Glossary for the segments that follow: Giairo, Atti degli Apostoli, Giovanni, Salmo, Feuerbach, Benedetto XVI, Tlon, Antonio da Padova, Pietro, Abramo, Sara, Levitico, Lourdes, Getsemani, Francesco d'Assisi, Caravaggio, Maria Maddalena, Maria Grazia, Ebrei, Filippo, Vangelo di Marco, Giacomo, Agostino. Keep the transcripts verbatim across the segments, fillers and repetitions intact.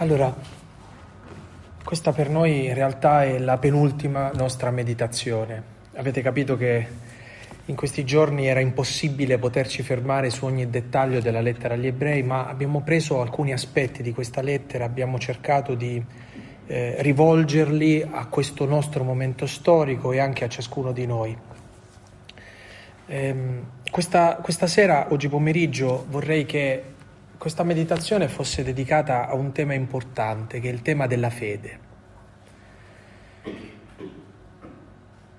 Allora, questa per noi in realtà è la penultima nostra meditazione. Avete capito che in questi giorni era impossibile poterci fermare su ogni dettaglio della lettera agli Ebrei, ma abbiamo preso alcuni aspetti di questa lettera, abbiamo cercato di eh, rivolgerli a questo nostro momento storico e anche a ciascuno di noi. Ehm, questa, questa sera, oggi pomeriggio, vorrei che questa meditazione fosse dedicata a un tema importante, che è il tema della fede.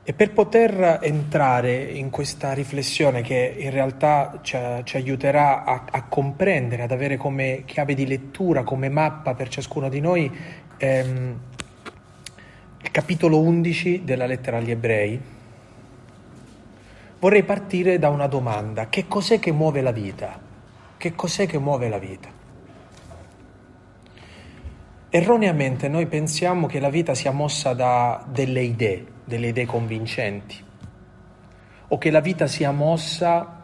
E per poter entrare in questa riflessione, che in realtà ci, ci aiuterà a, a comprendere, ad avere come chiave di lettura, come mappa per ciascuno di noi, ehm, il capitolo undici della lettera agli Ebrei, vorrei partire da una domanda: che cos'è che muove la vita? Che cos'è che muove la vita? Erroneamente noi pensiamo che la vita sia mossa da delle idee, delle idee convincenti, o che la vita sia mossa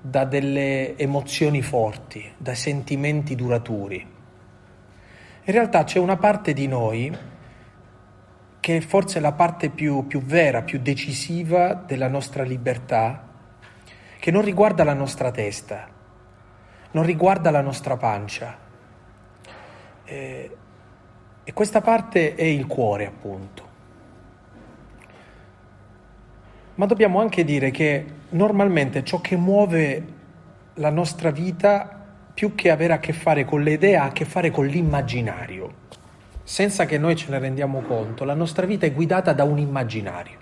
da delle emozioni forti, da sentimenti duraturi. In realtà c'è una parte di noi che è forse la parte più, più vera, più decisiva della nostra libertà, che non riguarda la nostra testa, non riguarda la nostra pancia, eh, e questa parte è il cuore, appunto. Ma dobbiamo anche dire che normalmente ciò che muove la nostra vita, più che avere a che fare con le idee, ha a che fare con l'immaginario. Senza che noi ce ne rendiamo conto, la nostra vita è guidata da un immaginario.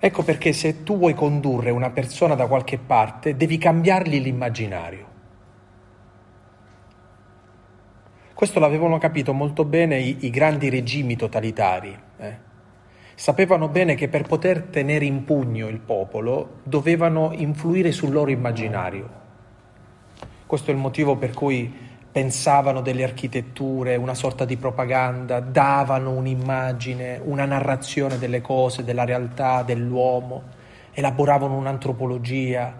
Ecco perché se tu vuoi condurre una persona da qualche parte, devi cambiargli l'immaginario. Questo l'avevano capito molto bene i, i grandi regimi totalitari. Eh. Sapevano bene che per poter tenere in pugno il popolo dovevano influire sul loro immaginario. Questo è il motivo per cui pensavano delle architetture, una sorta di propaganda, davano un'immagine, una narrazione delle cose, della realtà, dell'uomo, elaboravano un'antropologia,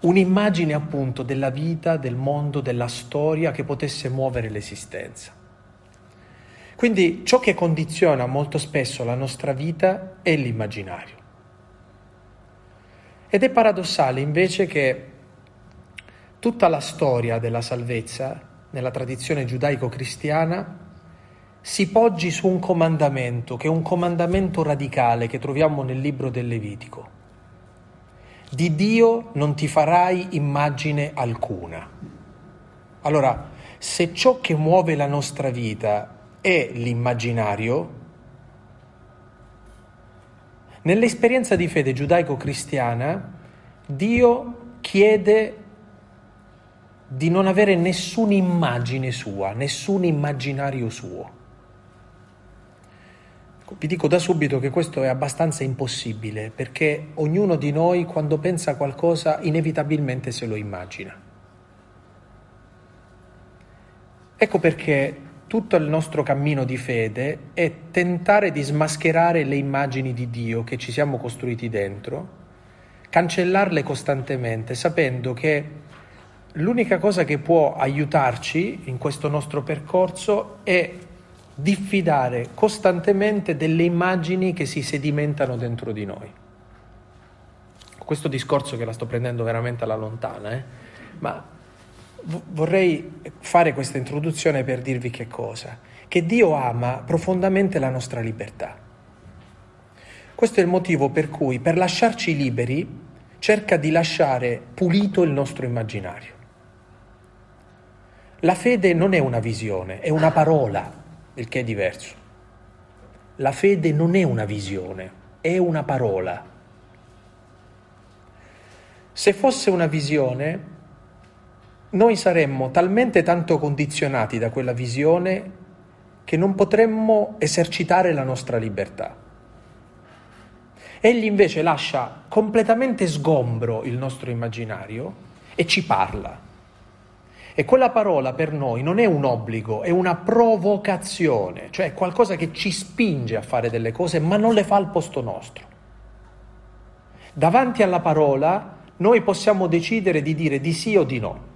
un'immagine appunto della vita, del mondo, della storia che potesse muovere l'esistenza. Quindi ciò che condiziona molto spesso la nostra vita è l'immaginario. Ed è paradossale invece che tutta la storia della salvezza, nella tradizione giudaico-cristiana, si poggi su un comandamento, che è un comandamento radicale che troviamo nel libro del Levitico. Di Dio non ti farai immagine alcuna. Allora, se ciò che muove la nostra vita è l'immaginario, nell'esperienza di fede giudaico-cristiana, Dio chiede di non avere nessuna immagine sua, nessun immaginario suo. Vi dico da subito che questo è abbastanza impossibile, perché ognuno di noi, quando pensa a qualcosa, inevitabilmente se lo immagina. Ecco perché tutto il nostro cammino di fede è tentare di smascherare le immagini di Dio che ci siamo costruiti dentro, cancellarle costantemente, sapendo che l'unica cosa che può aiutarci in questo nostro percorso è diffidare costantemente delle immagini che si sedimentano dentro di noi. Questo discorso che la sto prendendo veramente alla lontana, eh? Ma vorrei fare questa introduzione per dirvi che cosa? Che Dio ama profondamente la nostra libertà. Questo è il motivo per cui, per lasciarci liberi, cerca di lasciare pulito il nostro immaginario. La fede non è una visione, è una parola, il che è diverso. La fede non è una visione, è una parola. Se fosse una visione, noi saremmo talmente tanto condizionati da quella visione che non potremmo esercitare la nostra libertà. Egli invece lascia completamente sgombro il nostro immaginario e ci parla. E quella parola per noi non è un obbligo, è una provocazione, cioè qualcosa che ci spinge a fare delle cose ma non le fa al posto nostro. Davanti alla parola noi possiamo decidere di dire di sì o di no.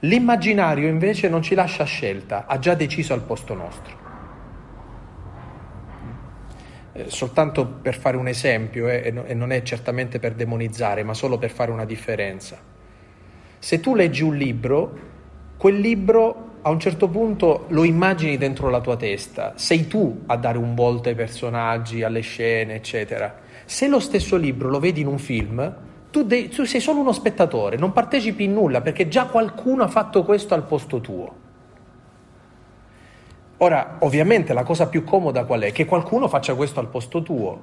L'immaginario invece non ci lascia scelta, ha già deciso al posto nostro. Eh, soltanto per fare un esempio, eh, e, no, e non è certamente per demonizzare, ma solo per fare una differenza. Se tu leggi un libro, quel libro a un certo punto lo immagini dentro la tua testa, sei tu a dare un volto ai personaggi, alle scene, eccetera. Se lo stesso libro lo vedi in un film, Tu, de- tu sei solo uno spettatore, non partecipi in nulla, perché già qualcuno ha fatto questo al posto tuo. Ora, ovviamente la cosa più comoda qual è? Che qualcuno faccia questo al posto tuo.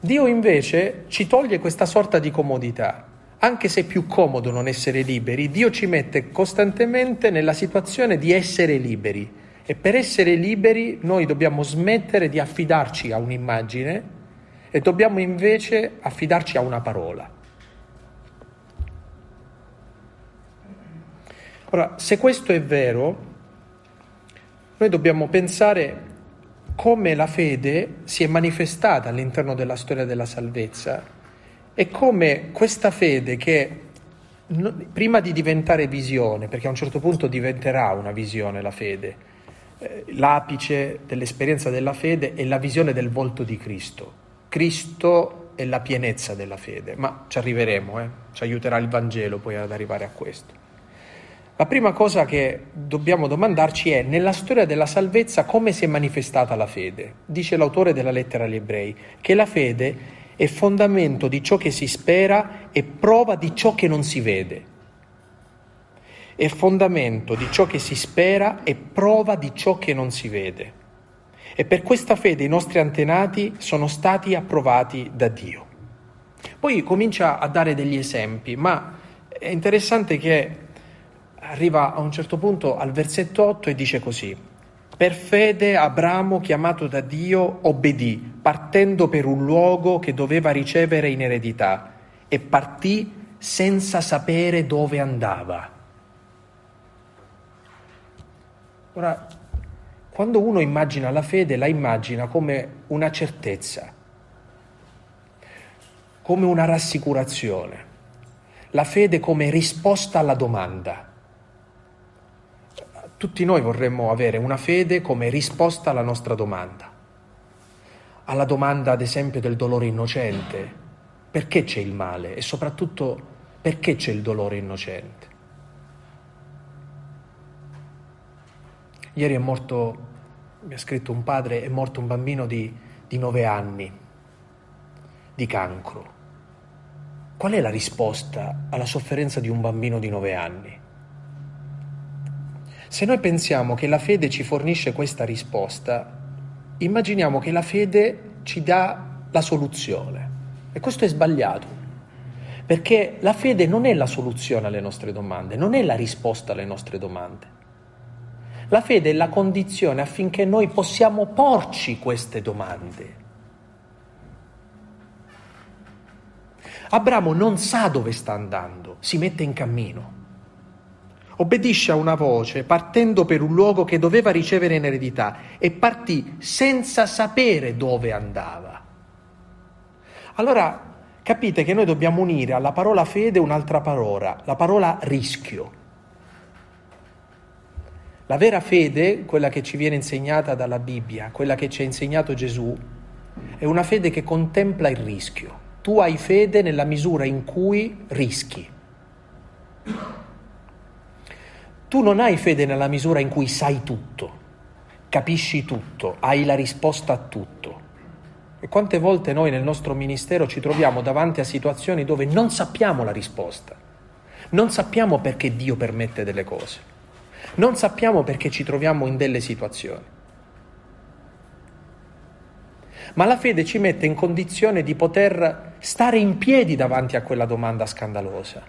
Dio invece ci toglie questa sorta di comodità. Anche se è più comodo non essere liberi, Dio ci mette costantemente nella situazione di essere liberi. E per essere liberi noi dobbiamo smettere di affidarci a un'immagine e dobbiamo invece affidarci a una parola. Ora, se questo è vero, noi dobbiamo pensare come la fede si è manifestata all'interno della storia della salvezza e come questa fede che, prima di diventare visione, perché a un certo punto diventerà una visione la fede, l'apice dell'esperienza della fede è la visione del volto di Cristo. Cristo è la pienezza della fede, ma ci arriveremo, eh? Ci aiuterà il Vangelo poi ad arrivare a questo. La prima cosa che dobbiamo domandarci è, nella storia della salvezza, come si è manifestata la fede? Dice l'autore della lettera agli Ebrei che la fede è fondamento di ciò che si spera e prova di ciò che non si vede. È fondamento di ciò che si spera e prova di ciò che non si vede. E per questa fede i nostri antenati sono stati approvati da Dio. Poi comincia a dare degli esempi, ma è interessante che arriva a un certo punto al versetto otto e dice così: «Per fede Abramo, chiamato da Dio, obbedì, partendo per un luogo che doveva ricevere in eredità, e partì senza sapere dove andava». Ora, quando uno immagina la fede, la immagina come una certezza, come una rassicurazione. La fede come risposta alla domanda. Tutti noi vorremmo avere una fede come risposta alla nostra domanda. Alla domanda, ad esempio, del dolore innocente. Perché c'è il male? E soprattutto, perché c'è il dolore innocente? Ieri è morto, mi ha scritto un padre, è morto un bambino di, di nove anni, di cancro. Qual è la risposta alla sofferenza di un bambino di nove anni? Se noi pensiamo che la fede ci fornisce questa risposta, immaginiamo che la fede ci dà la soluzione. E questo è sbagliato, perché la fede non è la soluzione alle nostre domande, non è la risposta alle nostre domande. La fede è la condizione affinché noi possiamo porci queste domande. Abramo non sa dove sta andando, si mette in cammino. Obbedisce a una voce, partendo per un luogo che doveva ricevere in eredità, e partì senza sapere dove andava. Allora, capite che noi dobbiamo unire alla parola fede un'altra parola, la parola rischio. La vera fede, quella che ci viene insegnata dalla Bibbia, quella che ci ha insegnato Gesù, è una fede che contempla il rischio. Tu hai fede nella misura in cui rischi. Tu non hai fede nella misura in cui sai tutto, capisci tutto, hai la risposta a tutto. E quante volte noi nel nostro ministero ci troviamo davanti a situazioni dove non sappiamo la risposta, non sappiamo perché Dio permette delle cose. Non sappiamo perché ci troviamo in delle situazioni. Ma la fede ci mette in condizione di poter stare in piedi davanti a quella domanda scandalosa,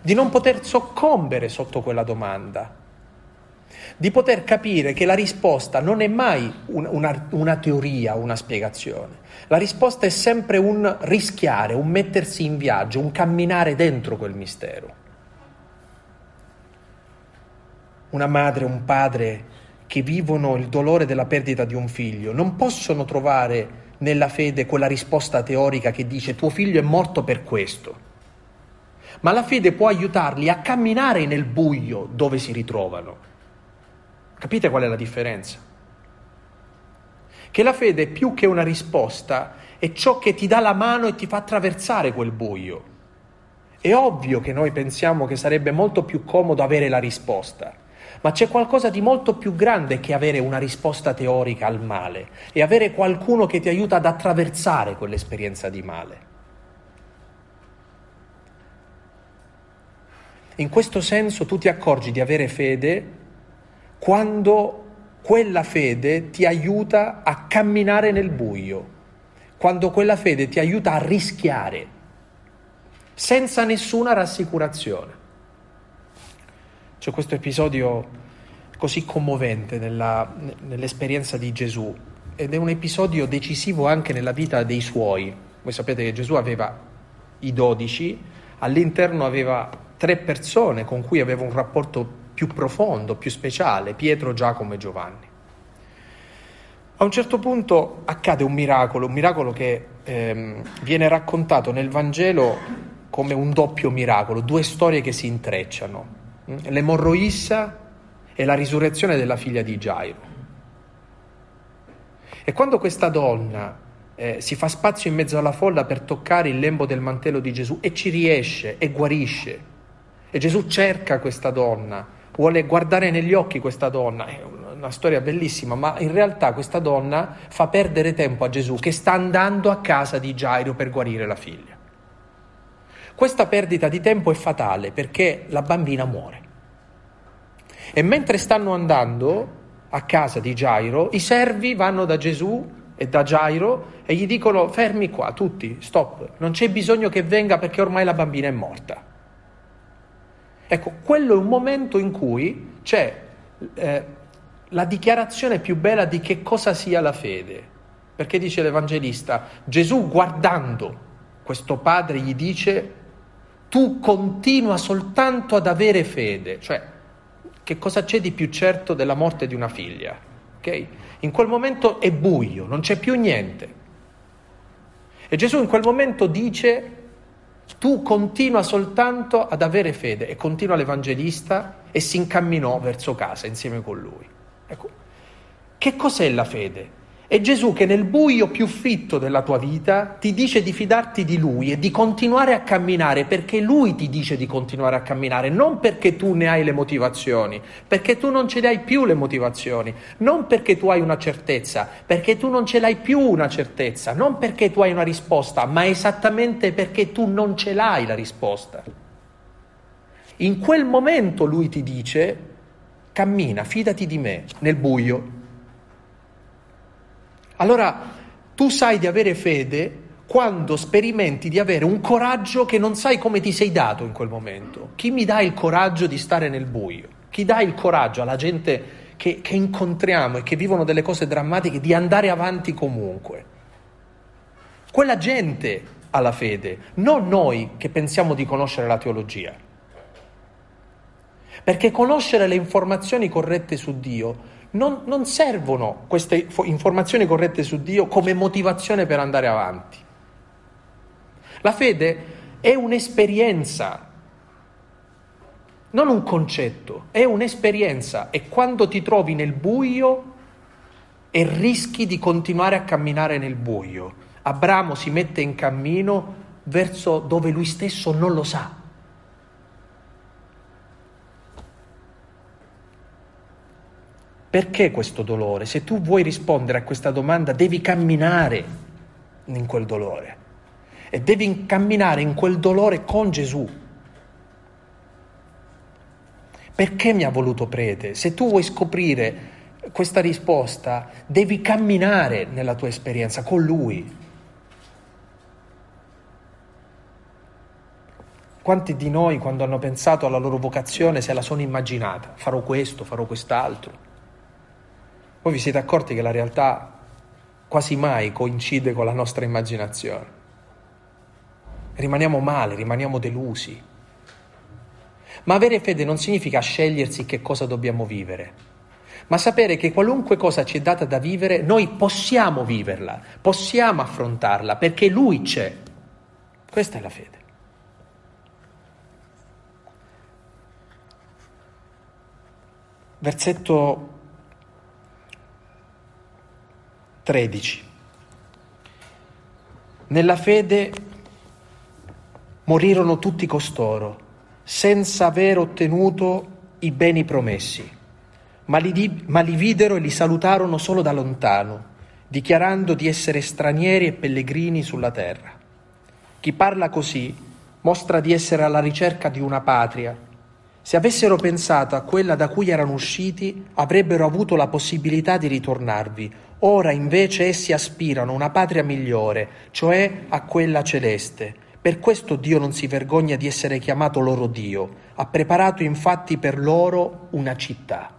di non poter soccombere sotto quella domanda, di poter capire che la risposta non è mai un, una, una teoria, una spiegazione. La risposta è sempre un rischiare, un mettersi in viaggio, un camminare dentro quel mistero. Una madre, un padre che vivono il dolore della perdita di un figlio non possono trovare nella fede quella risposta teorica che dice tuo figlio è morto per questo. ma la fede può aiutarli a camminare nel buio dove si ritrovano. Capite qual è la differenza? Che la fede, più che una risposta, è ciò che ti dà la mano e ti fa attraversare quel buio. È ovvio che noi pensiamo che sarebbe molto più comodo avere la risposta, ma c'è qualcosa di molto più grande che avere una risposta teorica al male e avere qualcuno che ti aiuta ad attraversare quell'esperienza di male. In questo senso tu ti accorgi di avere fede quando quella fede ti aiuta a camminare nel buio, quando quella fede ti aiuta a rischiare, senza nessuna rassicurazione. C'è questo episodio così commovente nella, nell'esperienza di Gesù, ed è un episodio decisivo anche nella vita dei suoi. Voi sapete che Gesù aveva i dodici, all'interno aveva tre persone con cui aveva un rapporto più profondo, più speciale: Pietro, Giacomo e Giovanni. A un certo punto accade un miracolo, un miracolo che ehm, viene raccontato nel Vangelo come un doppio miracolo, due storie che si intrecciano. L'emorroissa e la risurrezione della figlia di Giairo. E quando questa donna eh, si fa spazio in mezzo alla folla per toccare il lembo del mantello di Gesù, e ci riesce e guarisce, e Gesù cerca questa donna, vuole guardare negli occhi questa donna, è una storia bellissima, ma in realtà questa donna fa perdere tempo a Gesù, che sta andando a casa di Giairo per guarire la figlia. Questa perdita di tempo è fatale, perché la bambina muore. E mentre stanno andando a casa di Giairo, i servi vanno da Gesù e da Giairo e gli dicono: fermi qua tutti, stop, non c'è bisogno che venga perché ormai la bambina è morta. Ecco, quello è un momento in cui c'è eh, la dichiarazione più bella di che cosa sia la fede. Perché dice l'Evangelista, Gesù guardando questo padre gli dice: tu continua soltanto ad avere fede. Cioè, che cosa c'è di più certo della morte di una figlia? Okay? In quel momento è buio, non c'è più niente. E Gesù in quel momento dice: tu continua soltanto ad avere fede. E continua l'Evangelista e si incamminò verso casa insieme con lui. Ecco, che cos'è la fede? È Gesù che nel buio più fitto della tua vita ti dice di fidarti di Lui e di continuare a camminare, perché Lui ti dice di continuare a camminare, non perché tu ne hai le motivazioni, perché tu non ce le hai più le motivazioni, non perché tu hai una certezza, perché tu non ce l'hai più una certezza, non perché tu hai una risposta, ma esattamente perché tu non ce l'hai la risposta. In quel momento Lui ti dice: cammina, fidati di me, nel buio. Allora tu sai di avere fede quando sperimenti di avere un coraggio che non sai come ti sei dato in quel momento. Chi mi dà il coraggio di stare nel buio? Chi dà il coraggio alla gente che, che incontriamo e che vivono delle cose drammatiche di andare avanti comunque? Quella gente ha la fede, non noi che pensiamo di conoscere la teologia. Perché conoscere le informazioni corrette su Dio... Non, non servono queste informazioni corrette su Dio come motivazione per andare avanti. La fede è un'esperienza, non un concetto, è un'esperienza, e quando ti trovi nel buio e rischi di continuare a camminare nel buio, Abramo si mette in cammino verso dove lui stesso non lo sa. Perché questo dolore? Se tu vuoi rispondere a questa domanda, devi camminare in quel dolore. E devi camminare in quel dolore con Gesù. Perché mi ha voluto prete? Se tu vuoi scoprire questa risposta, devi camminare nella tua esperienza con Lui. Quanti di noi, quando hanno pensato alla loro vocazione, se la sono immaginata? Farò questo, farò quest'altro. Voi vi siete accorti che la realtà quasi mai coincide con la nostra immaginazione. Rimaniamo male, rimaniamo delusi. Ma avere fede non significa scegliersi che cosa dobbiamo vivere, ma sapere che qualunque cosa ci è data da vivere, noi possiamo viverla, possiamo affrontarla, perché Lui c'è. Questa è la fede. versetto tredici. Nella fede morirono tutti costoro, senza aver ottenuto i beni promessi, ma li, di, ma li videro e li salutarono solo da lontano, dichiarando di essere stranieri e pellegrini sulla terra. Chi parla così mostra di essere alla ricerca di una patria. Se avessero pensato a quella da cui erano usciti, avrebbero avuto la possibilità di ritornarvi. Ora invece essi aspirano a una patria migliore, cioè a quella celeste. Per questo Dio non si vergogna di essere chiamato loro Dio. Ha preparato infatti per loro una città.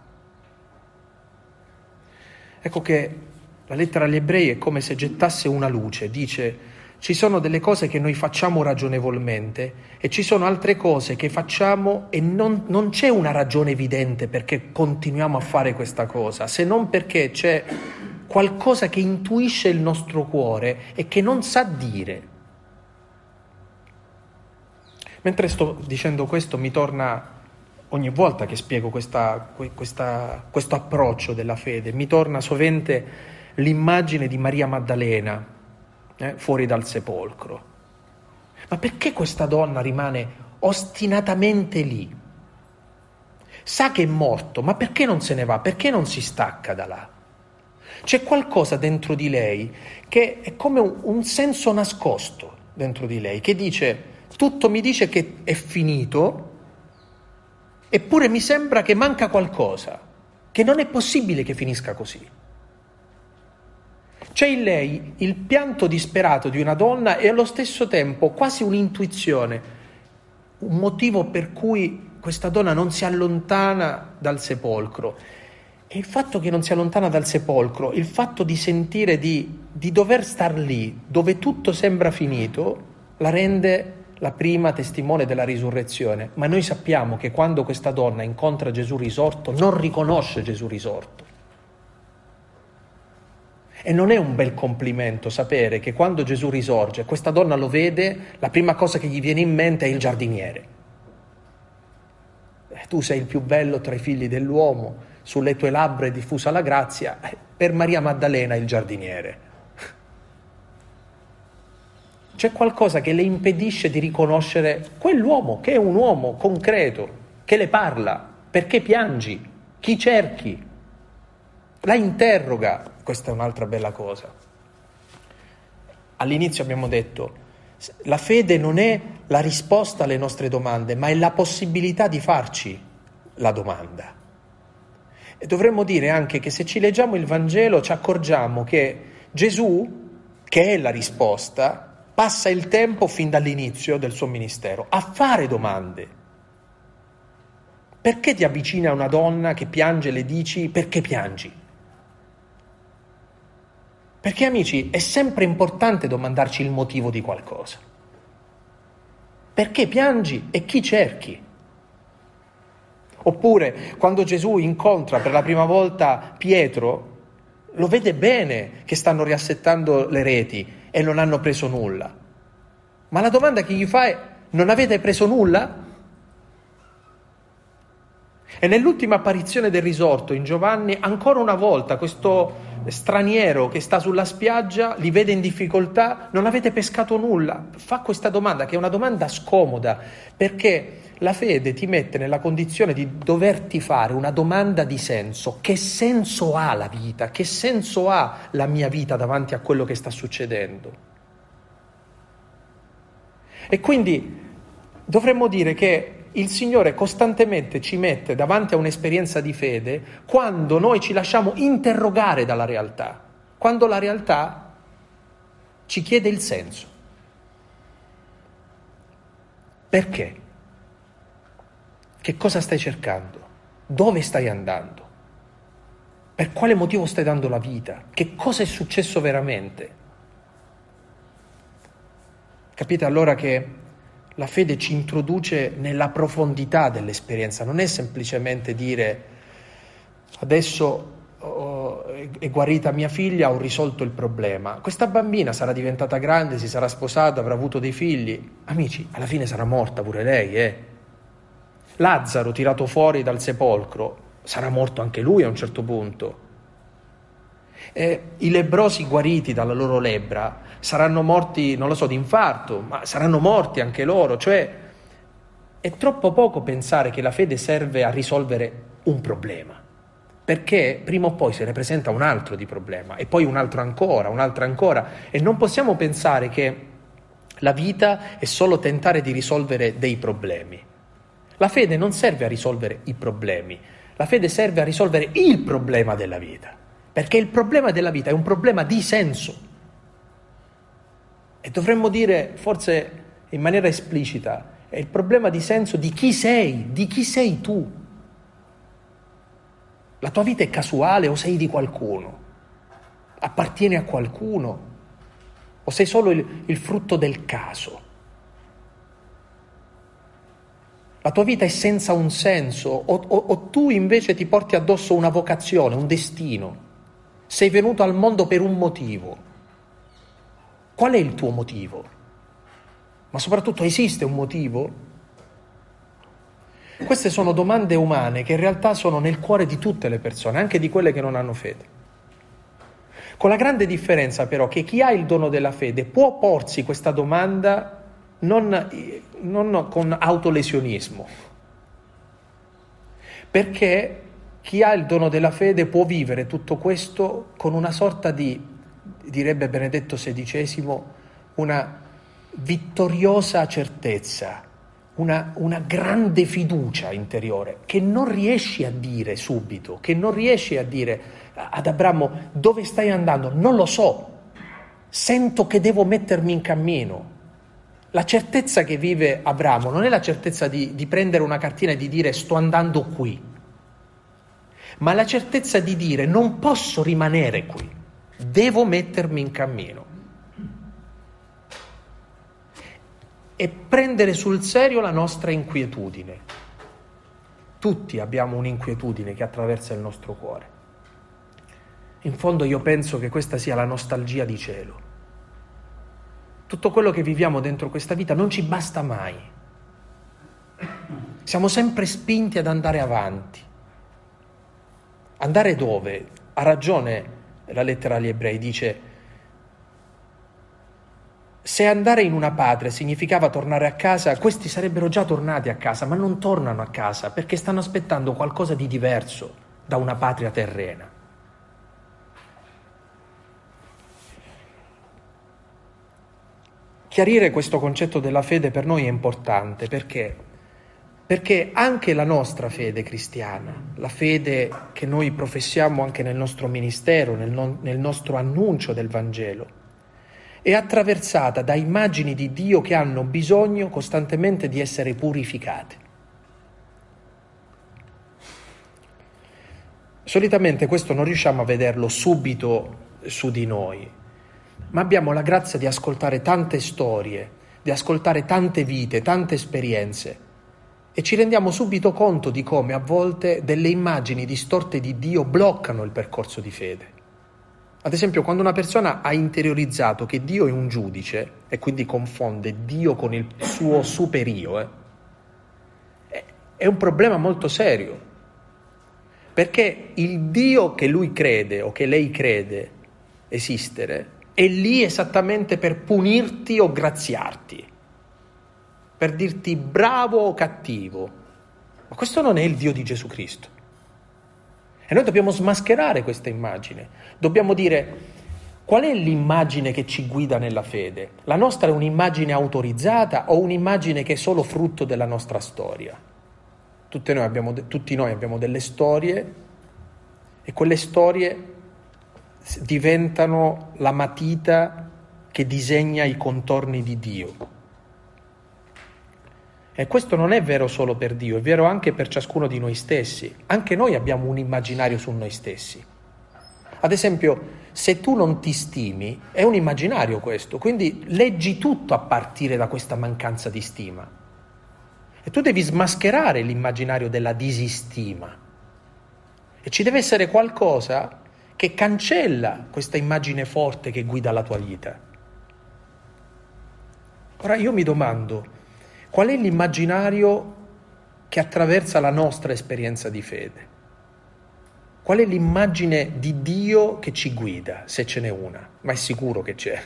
Ecco che la lettera agli Ebrei è come se gettasse una luce. Dice: ci sono delle cose che noi facciamo ragionevolmente e ci sono altre cose che facciamo e non, non c'è una ragione evidente perché continuiamo a fare questa cosa, se non perché c'è qualcosa che intuisce il nostro cuore e che non sa dire. Mentre sto dicendo questo, mi torna, ogni volta che spiego questa, questa, questo approccio della fede, mi torna sovente l'immagine di Maria Maddalena, Eh, fuori dal sepolcro. Ma perché questa donna rimane ostinatamente lì? Sa che è morto, ma perché non se ne va? Perché non si stacca da là? C'è qualcosa dentro di lei che è come un, un senso nascosto dentro di lei, che dice: tutto mi dice che è finito, eppure mi sembra che manca qualcosa, che non è possibile che finisca così. C'è in lei il pianto disperato di una donna e allo stesso tempo quasi un'intuizione, un motivo per cui questa donna non si allontana dal sepolcro. E il fatto che non si allontana dal sepolcro, il fatto di sentire di, di dover star lì, dove tutto sembra finito, la rende la prima testimone della risurrezione. Ma noi sappiamo che quando questa donna incontra Gesù risorto, non riconosce Gesù risorto. E non è un bel complimento sapere che quando Gesù risorge, questa donna lo vede, la prima cosa che gli viene in mente è il giardiniere. Tu sei il più bello tra i figli dell'uomo, sulle tue labbra è diffusa la grazia. Per Maria Maddalena il giardiniere. C'è qualcosa che le impedisce di riconoscere quell'uomo, che è un uomo concreto, che le parla. Perché piangi? Chi cerchi? La interroga. Questa è un'altra bella cosa. All'inizio abbiamo detto: la fede non è la risposta alle nostre domande, ma è la possibilità di farci la domanda. E dovremmo dire anche che se ci leggiamo il Vangelo ci accorgiamo che Gesù, che è la risposta, passa il tempo fin dall'inizio del suo ministero a fare domande. Perché ti avvicina una donna che piange e le dici: perché piangi? Perché, amici, è sempre importante domandarci il motivo di qualcosa. Perché piangi e chi cerchi? Oppure, quando Gesù incontra per la prima volta Pietro, lo vede bene che stanno riassettando le reti e non hanno preso nulla. Ma la domanda che gli fa è: non avete preso nulla? E nell'ultima apparizione del risorto in Giovanni, ancora una volta questo straniero che sta sulla spiaggia li vede in difficoltà: non avete pescato nulla? Fa questa domanda, che è una domanda scomoda, perché la fede ti mette nella condizione di doverti fare una domanda di senso. Che senso ha la vita? Che senso ha la mia vita davanti a quello che sta succedendo? E quindi dovremmo dire che il Signore costantemente ci mette davanti a un'esperienza di fede quando noi ci lasciamo interrogare dalla realtà, quando la realtà ci chiede il senso. Perché? Che cosa stai cercando? Dove stai andando? Per quale motivo stai dando la vita? Che cosa è successo veramente? Capite allora che la fede ci introduce nella profondità dell'esperienza. Non è semplicemente dire: adesso oh, è guarita mia figlia, ho risolto il problema. Questa bambina sarà diventata grande, si sarà sposata, avrà avuto dei figli. Amici, alla fine sarà morta pure lei, eh? Lazzaro, tirato fuori dal sepolcro, sarà morto anche lui a un certo punto. Eh, i lebbrosi guariti dalla loro lebbra saranno morti, non lo so, di infarto, ma saranno morti anche loro. Cioè, è troppo poco pensare che la fede serve a risolvere un problema, perché prima o poi se ne presenta un altro di problema, e poi un altro ancora, un altro ancora, e non possiamo pensare che la vita è solo tentare di risolvere dei problemi. La fede non serve a risolvere i problemi, la fede serve a risolvere il problema della vita. Perché il problema della vita è un problema di senso. E dovremmo dire, forse in maniera esplicita, è il problema di senso di chi sei, di chi sei tu. La tua vita è casuale o sei di qualcuno? Appartieni a qualcuno? O sei solo il, il frutto del caso? La tua vita è senza un senso, o, o, o tu invece ti porti addosso una vocazione, un destino. Sei venuto al mondo per un motivo. Qual è il tuo motivo? Ma soprattutto esiste un motivo? Queste sono domande umane che in realtà sono nel cuore di tutte le persone, anche di quelle che non hanno fede. Con la grande differenza però che chi ha il dono della fede può porsi questa domanda non, non con autolesionismo, perché chi ha il dono della fede può vivere tutto questo con una sorta di, direbbe Benedetto sedicesimo, una vittoriosa certezza, una, una grande fiducia interiore, che non riesci a dire subito, che non riesci a dire ad Abramo: dove stai andando? Non lo so, sento che devo mettermi in cammino. La certezza che vive Abramo non è la certezza di, di prendere una cartina e di dire sto andando qui, ma la certezza di dire non posso rimanere qui, devo mettermi in cammino. E prendere sul serio la nostra inquietudine. Tutti abbiamo un'inquietudine che attraversa il nostro cuore. In fondo io penso che questa sia la nostalgia di cielo. Tutto quello che viviamo dentro questa vita non ci basta mai. Siamo sempre spinti ad andare avanti. Andare dove? Ha ragione la lettera agli Ebrei, dice: se andare in una patria significava tornare a casa, questi sarebbero già tornati a casa, ma non tornano a casa perché stanno aspettando qualcosa di diverso da una patria terrena. Chiarire questo concetto della fede per noi è importante, perché? Perché anche la nostra fede cristiana, la fede che noi professiamo anche nel nostro ministero, nel, non, nel nostro annuncio del Vangelo, è attraversata da immagini di Dio che hanno bisogno costantemente di essere purificate. Solitamente questo non riusciamo a vederlo subito su di noi, ma abbiamo la grazia di ascoltare tante storie, di ascoltare tante vite, tante esperienze, e ci rendiamo subito conto di come a volte delle immagini distorte di Dio bloccano il percorso di fede. Ad esempio, quando una persona ha interiorizzato che Dio è un giudice e quindi confonde Dio con il suo superio, eh, è un problema molto serio, perché il Dio che lui crede o che lei crede esistere è lì esattamente per punirti o graziarti, per dirti bravo o cattivo. Ma questo non è il Dio di Gesù Cristo. E noi dobbiamo smascherare questa immagine. Dobbiamo dire: qual è l'immagine che ci guida nella fede? La nostra è un'immagine autorizzata o un'immagine che è solo frutto della nostra storia? Tutti noi abbiamo, tutti noi abbiamo delle storie, e quelle storie diventano la matita che disegna i contorni di Dio. E questo non è vero solo per Dio, è vero anche per ciascuno di noi stessi. Anche noi abbiamo un immaginario su noi stessi. Ad esempio, se tu non ti stimi, è un immaginario questo, quindi leggi tutto a partire da questa mancanza di stima. E tu devi smascherare l'immaginario della disistima. E ci deve essere qualcosa che cancella questa immagine forte che guida la tua vita. Ora io mi domando: qual è l'immaginario che attraversa la nostra esperienza di fede? Qual è l'immagine di Dio che ci guida, se ce n'è una? Ma è sicuro che c'è.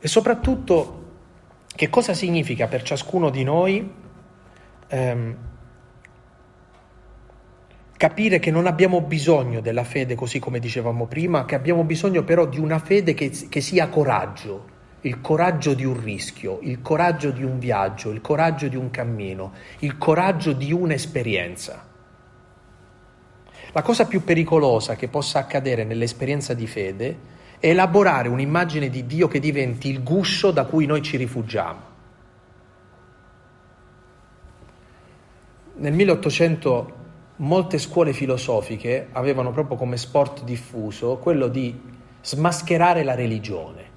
E soprattutto, che cosa significa per ciascuno di noi ehm, capire che non abbiamo bisogno della fede, così come dicevamo prima, che abbiamo bisogno però di una fede che, che sia coraggio, il coraggio di un rischio, il coraggio di un viaggio, il coraggio di un cammino, il coraggio di un'esperienza. La cosa più pericolosa che possa accadere nell'esperienza di fede elaborare un'immagine di Dio che diventi il guscio da cui noi ci rifugiamo. Nel milleottocento molte scuole filosofiche avevano proprio come sport diffuso quello di smascherare la religione,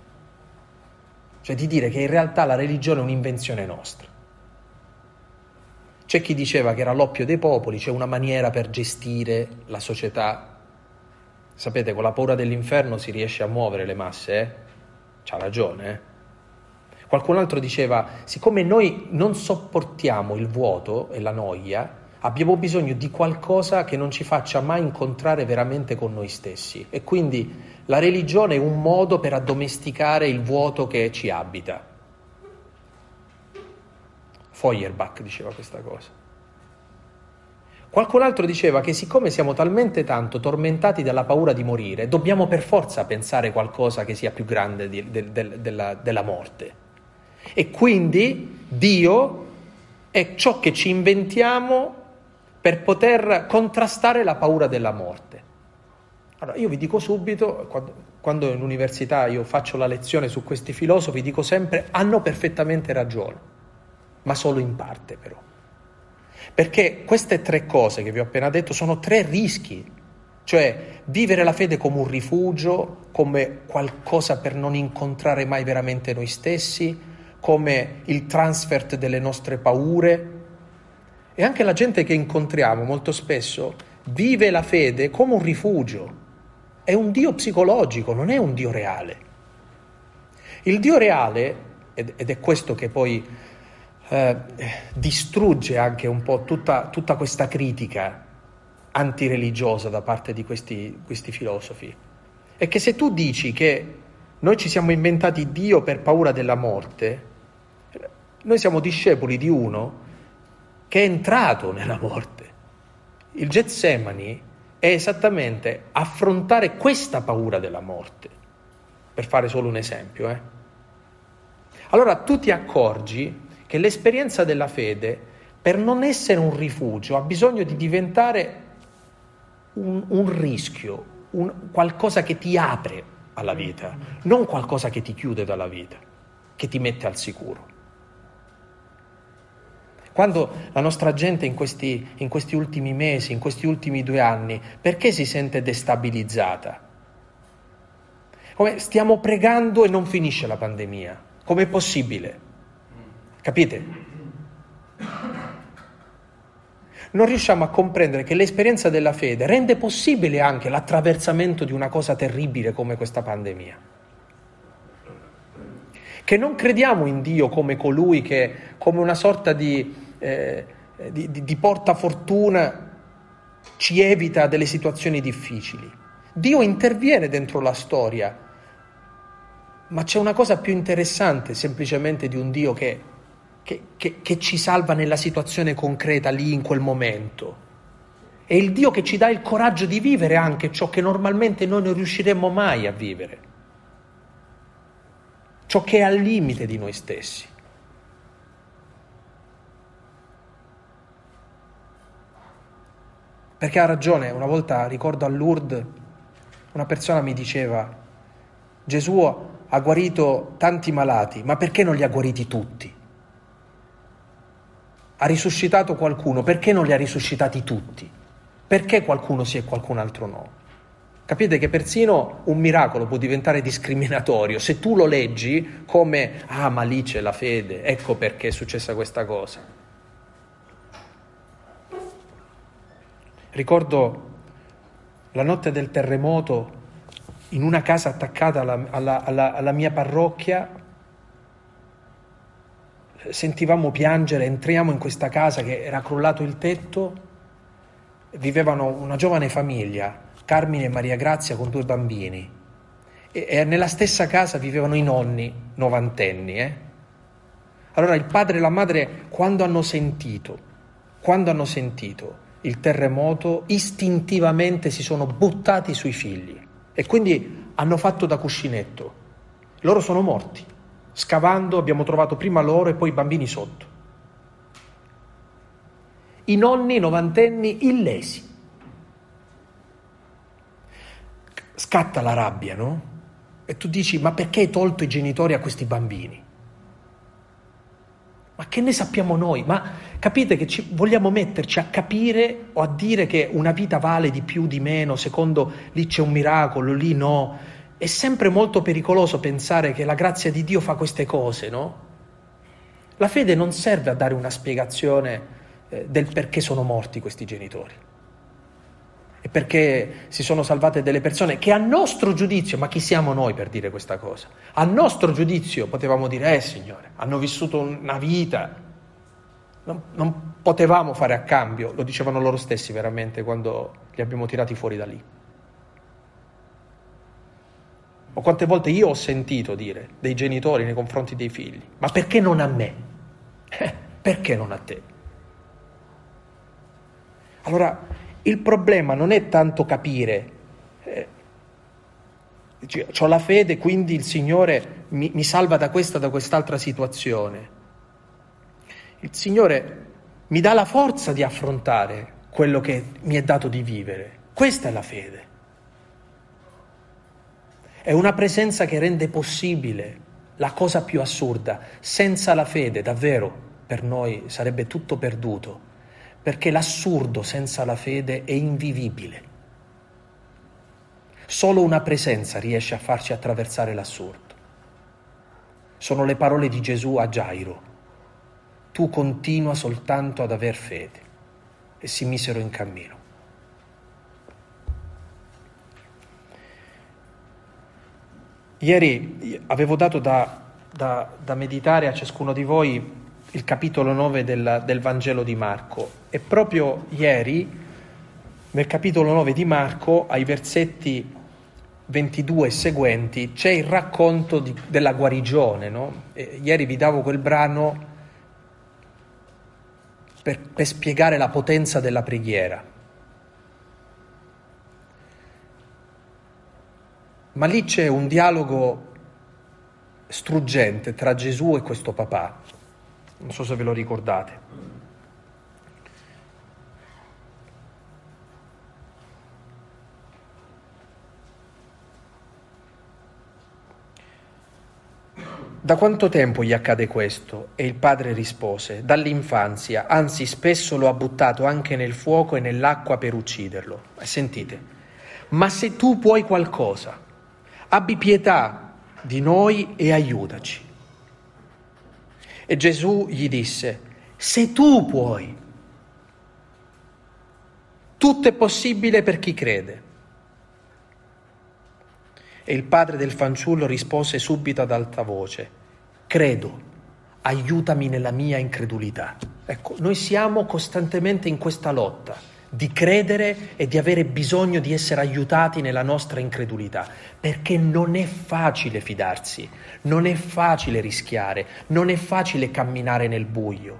cioè di dire che in realtà la religione è un'invenzione nostra. C'è chi diceva che era l'oppio dei popoli, cioè una maniera per gestire la società. Sapete, con la paura dell'inferno si riesce a muovere le masse, eh? C'ha ragione, eh? Qualcun altro diceva, siccome noi non sopportiamo il vuoto e la noia, abbiamo bisogno di qualcosa che non ci faccia mai incontrare veramente con noi stessi. E quindi la religione è un modo per addomesticare il vuoto che ci abita. Feuerbach diceva questa cosa. Qualcun altro diceva che siccome siamo talmente tanto tormentati dalla paura di morire, dobbiamo per forza pensare qualcosa che sia più grande di, de, de, della, della morte. E quindi Dio è ciò che ci inventiamo per poter contrastare la paura della morte. Allora, io vi dico subito, quando, quando in università io faccio la lezione su questi filosofi, dico sempre, hanno perfettamente ragione, ma solo in parte però. Perché queste tre cose che vi ho appena detto sono tre rischi, cioè vivere la fede come un rifugio, come qualcosa per non incontrare mai veramente noi stessi, come il transfert delle nostre paure. E anche la gente che incontriamo molto spesso vive la fede come un rifugio, è un Dio psicologico, non è un Dio reale. Il Dio reale, ed è questo che poi Eh, distrugge anche un po' tutta, tutta questa critica antireligiosa da parte di questi, questi filosofi, è che se tu dici che noi ci siamo inventati Dio per paura della morte, noi siamo discepoli di uno che è entrato nella morte. Il Getsemani è esattamente affrontare questa paura della morte, per fare solo un esempio. Eh. Allora tu ti accorgi che l'esperienza della fede, per non essere un rifugio, ha bisogno di diventare un, un rischio, un, qualcosa che ti apre alla vita, non qualcosa che ti chiude dalla vita, che ti mette al sicuro. Quando la nostra gente in questi, in questi ultimi mesi, in questi ultimi due anni, perché si sente destabilizzata? Come stiamo pregando e non finisce la pandemia, com'è possibile? Capite? Non riusciamo a comprendere che l'esperienza della fede rende possibile anche l'attraversamento di una cosa terribile come questa pandemia. Che non crediamo in Dio come colui che, come una sorta di, eh, di, di portafortuna, ci evita delle situazioni difficili. Dio interviene dentro la storia, ma c'è una cosa più interessante semplicemente di un Dio che Che, che, che ci salva nella situazione concreta lì in quel momento. È il Dio che ci dà il coraggio di vivere anche ciò che normalmente noi non riusciremmo mai a vivere, ciò che è al limite di noi stessi. Perché ha ragione, una volta ricordo a Lourdes, una persona mi diceva: Gesù ha guarito tanti malati, ma perché non li ha guariti tutti? Ha risuscitato qualcuno, perché non li ha risuscitati tutti? Perché qualcuno sì e qualcun altro no? Capite che persino un miracolo può diventare discriminatorio se tu lo leggi come «Ah, ma lì c'è la fede, ecco perché è successa questa cosa». Ricordo la notte del terremoto in una casa attaccata alla, alla, alla, alla mia parrocchia, sentivamo piangere, entriamo in questa casa che era crollato il tetto, vivevano una giovane famiglia, Carmine e Maria Grazia, con due bambini, e, e nella stessa casa vivevano i nonni novantenni. Eh? Allora il padre e la madre, quando hanno sentito, quando hanno sentito il terremoto, istintivamente si sono buttati sui figli e quindi hanno fatto da cuscinetto. Loro sono morti, scavando abbiamo trovato prima loro e poi i bambini sotto. I nonni novantenni illesi. Scatta la rabbia, no? E tu dici, ma perché hai tolto i genitori a questi bambini? Ma che ne sappiamo noi? Ma capite che ci, vogliamo metterci a capire o a dire che una vita vale di più, di meno, secondo lì c'è un miracolo, lì no. È sempre molto pericoloso pensare che la grazia di Dio fa queste cose, no? La fede non serve a dare una spiegazione del perché sono morti questi genitori e perché si sono salvate delle persone che a nostro giudizio, ma chi siamo noi per dire questa cosa, a nostro giudizio potevamo dire eh Signore, hanno vissuto una vita, non, non potevamo fare a cambio, lo dicevano loro stessi veramente quando li abbiamo tirati fuori da lì. O quante volte io ho sentito dire dei genitori nei confronti dei figli, ma perché non a me? Eh, perché non a te? Allora, il problema non è tanto capire, eh, ho la fede, quindi il Signore mi, mi salva da questa, da quest'altra situazione. Il Signore mi dà la forza di affrontare quello che mi è dato di vivere. Questa è la fede. È una presenza che rende possibile la cosa più assurda. Senza la fede, davvero, per noi sarebbe tutto perduto. Perché l'assurdo senza la fede è invivibile. Solo una presenza riesce a farci attraversare l'assurdo. Sono le parole di Gesù a Giairo. Tu continua soltanto ad aver fede. E si misero in cammino. Ieri avevo dato da, da, da meditare a ciascuno di voi il capitolo nove del, del Vangelo di Marco, e proprio ieri nel capitolo nove di Marco ai versetti ventidue seguenti c'è il racconto di, della guarigione, no? E ieri vi davo quel brano per, per spiegare la potenza della preghiera, ma lì c'è un dialogo struggente tra Gesù e questo papà. Non so se ve lo ricordate. Da quanto tempo gli accade questo? E il padre rispose: dall'infanzia, anzi spesso lo ha buttato anche nel fuoco e nell'acqua per ucciderlo. E sentite, ma se tu puoi qualcosa, abbi pietà di noi e aiutaci. E Gesù gli disse, se tu puoi, tutto è possibile per chi crede. E il padre del fanciullo rispose subito ad alta voce, credo, aiutami nella mia incredulità. Ecco, noi siamo costantemente in questa lotta di credere e di avere bisogno di essere aiutati nella nostra incredulità, perché non è facile fidarsi, non è facile rischiare, non è facile camminare nel buio,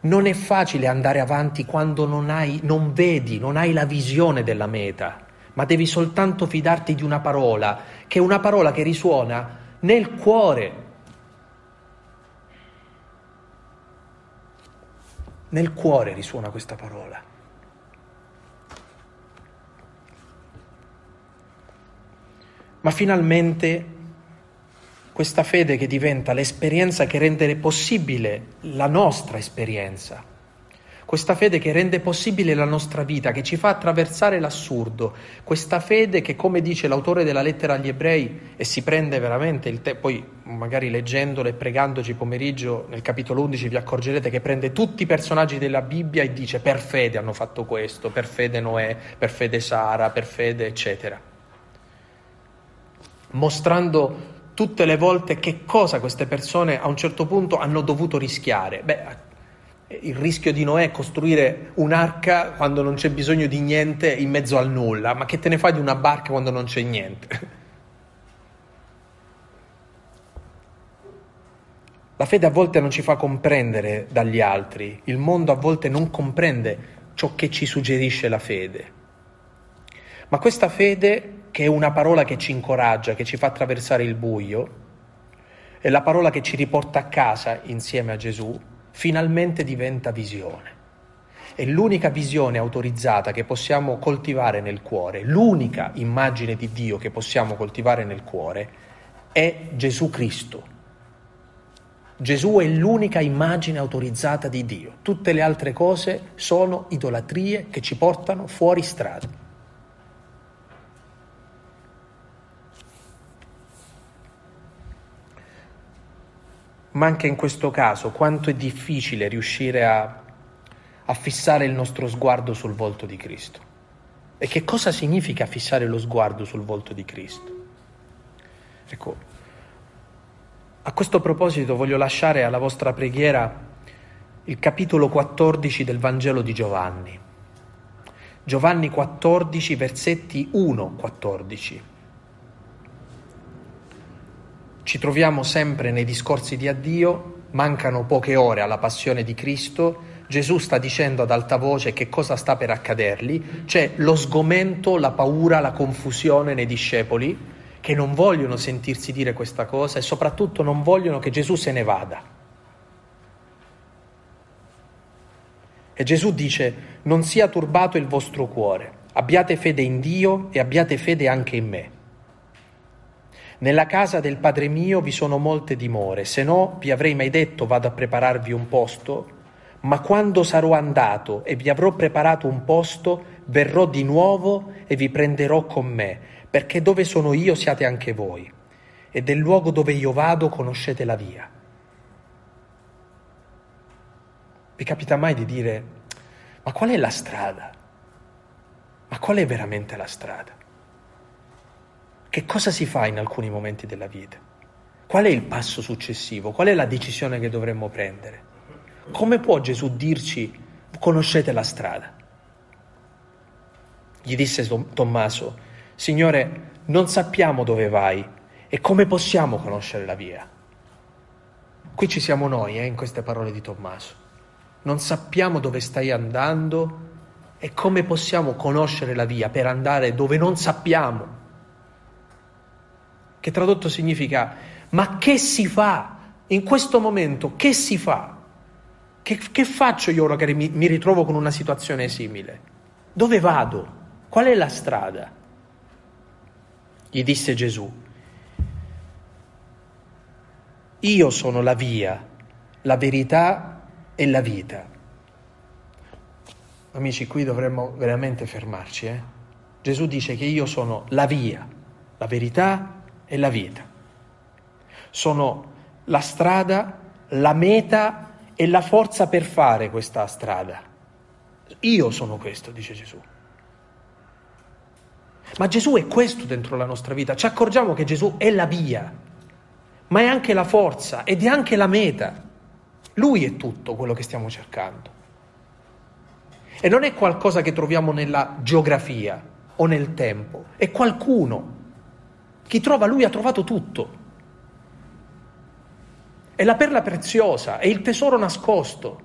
non è facile andare avanti quando non hai, non vedi, non hai la visione della meta, ma devi soltanto fidarti di una parola, che è una parola che risuona nel cuore, nel cuore risuona questa parola. Ma finalmente questa fede che diventa l'esperienza che rende possibile la nostra esperienza, questa fede che rende possibile la nostra vita, che ci fa attraversare l'assurdo, questa fede che, come dice l'autore della lettera agli Ebrei, e si prende veramente il tempo, poi magari leggendolo e pregandoci pomeriggio nel capitolo undici vi accorgerete che prende tutti i personaggi della Bibbia e dice per fede hanno fatto questo, per fede Noè, per fede Sara, per fede eccetera, mostrando tutte le volte che cosa queste persone a un certo punto hanno dovuto rischiare. Beh, il rischio di Noè è costruire un'arca quando non c'è bisogno di niente in mezzo al nulla, ma che te ne fai di una barca quando non c'è niente? La fede a volte non ci fa comprendere dagli altri, il mondo a volte non comprende ciò che ci suggerisce la fede. Ma questa fede, che è una parola che ci incoraggia, che ci fa attraversare il buio, è la parola che ci riporta a casa insieme a Gesù, finalmente diventa visione. È l'unica visione autorizzata che possiamo coltivare nel cuore, l'unica immagine di Dio che possiamo coltivare nel cuore è Gesù Cristo. Gesù è l'unica immagine autorizzata di Dio. Tutte le altre cose sono idolatrie che ci portano fuori strada. Ma anche in questo caso, quanto è difficile riuscire a, a fissare il nostro sguardo sul volto di Cristo. E che cosa significa fissare lo sguardo sul volto di Cristo? Ecco, a questo proposito voglio lasciare alla vostra preghiera il capitolo quattordici del Vangelo di Giovanni. Giovanni quattordici, versetti uno a quattordici. Ci troviamo sempre nei discorsi di addio, mancano poche ore alla passione di Cristo, Gesù sta dicendo ad alta voce che cosa sta per accadergli, c'è lo sgomento, la paura, la confusione nei discepoli che non vogliono sentirsi dire questa cosa e soprattutto non vogliono che Gesù se ne vada. E Gesù dice: non sia turbato il vostro cuore, abbiate fede in Dio e abbiate fede anche in me. Nella casa del Padre mio vi sono molte dimore, se no vi avrei mai detto vado a prepararvi un posto, ma quando sarò andato e vi avrò preparato un posto, verrò di nuovo e vi prenderò con me, perché dove sono io siate anche voi, e del luogo dove io vado conoscete la via. Vi capita mai di dire, ma qual è la strada? Ma qual è veramente la strada? Che cosa si fa in alcuni momenti della vita? Qual è il passo successivo? Qual è la decisione che dovremmo prendere? Come può Gesù dirci, conoscete la strada? Gli disse Tommaso, Signore, non sappiamo dove vai e come possiamo conoscere la via? Qui ci siamo noi, eh, in queste parole di Tommaso. Non sappiamo dove stai andando e come possiamo conoscere la via per andare dove non sappiamo. Che tradotto significa, ma che si fa? In questo momento che si fa? Che, che faccio io ora che mi, mi ritrovo con una situazione simile? Dove vado? Qual è la strada? Gli disse Gesù, io sono la via, la verità e la vita. Amici, qui dovremmo veramente fermarci, eh? Gesù dice che io sono la via, la verità e la vita. Sono la strada, la meta e la forza per fare questa strada. Io sono questo, dice Gesù. Ma Gesù è questo dentro la nostra vita. Ci accorgiamo che Gesù è la via, ma è anche la forza ed è anche la meta. Lui è tutto quello che stiamo cercando. E non è qualcosa che troviamo nella geografia o nel tempo, è qualcuno. Chi trova lui ha trovato tutto. È la perla preziosa, è il tesoro nascosto.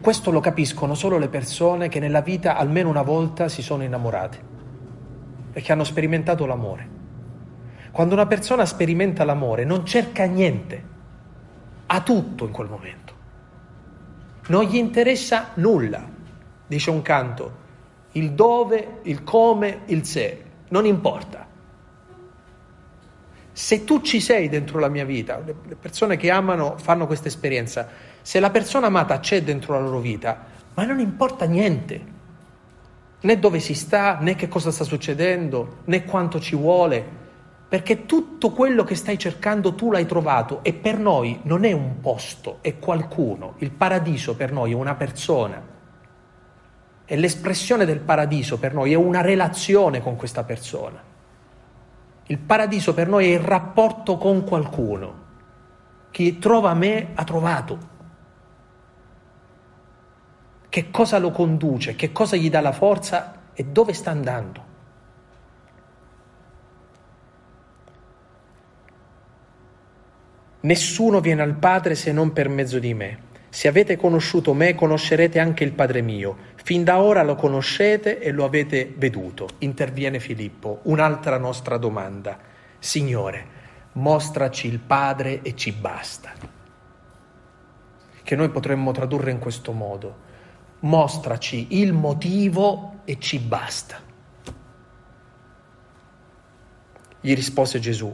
Questo lo capiscono solo le persone che nella vita almeno una volta si sono innamorate e che hanno sperimentato l'amore. Quando una persona sperimenta l'amore non cerca niente, ha tutto in quel momento. Non gli interessa nulla. Dice un canto, il dove, il come, il se, non importa. Se tu ci sei dentro la mia vita, le persone che amano fanno questa esperienza, se la persona amata c'è dentro la loro vita, ma non importa niente, né dove si sta, né che cosa sta succedendo, né quanto ci vuole, perché tutto quello che stai cercando tu l'hai trovato e per noi non è un posto, è qualcuno, il paradiso per noi è una persona. è l'espressione del paradiso per noi, è una relazione con questa persona. Il paradiso per noi è il rapporto con qualcuno. Chi trova me ha trovato. Che cosa lo conduce, che cosa gli dà la forza e dove sta andando. Nessuno viene al Padre se non per mezzo di me. Se avete conosciuto me, conoscerete anche il Padre mio. Fin da ora lo conoscete e lo avete veduto. Interviene Filippo. Un'altra nostra domanda. Signore, mostraci il Padre e ci basta. Che noi potremmo tradurre in questo modo. Mostraci il motivo e ci basta. Gli rispose Gesù: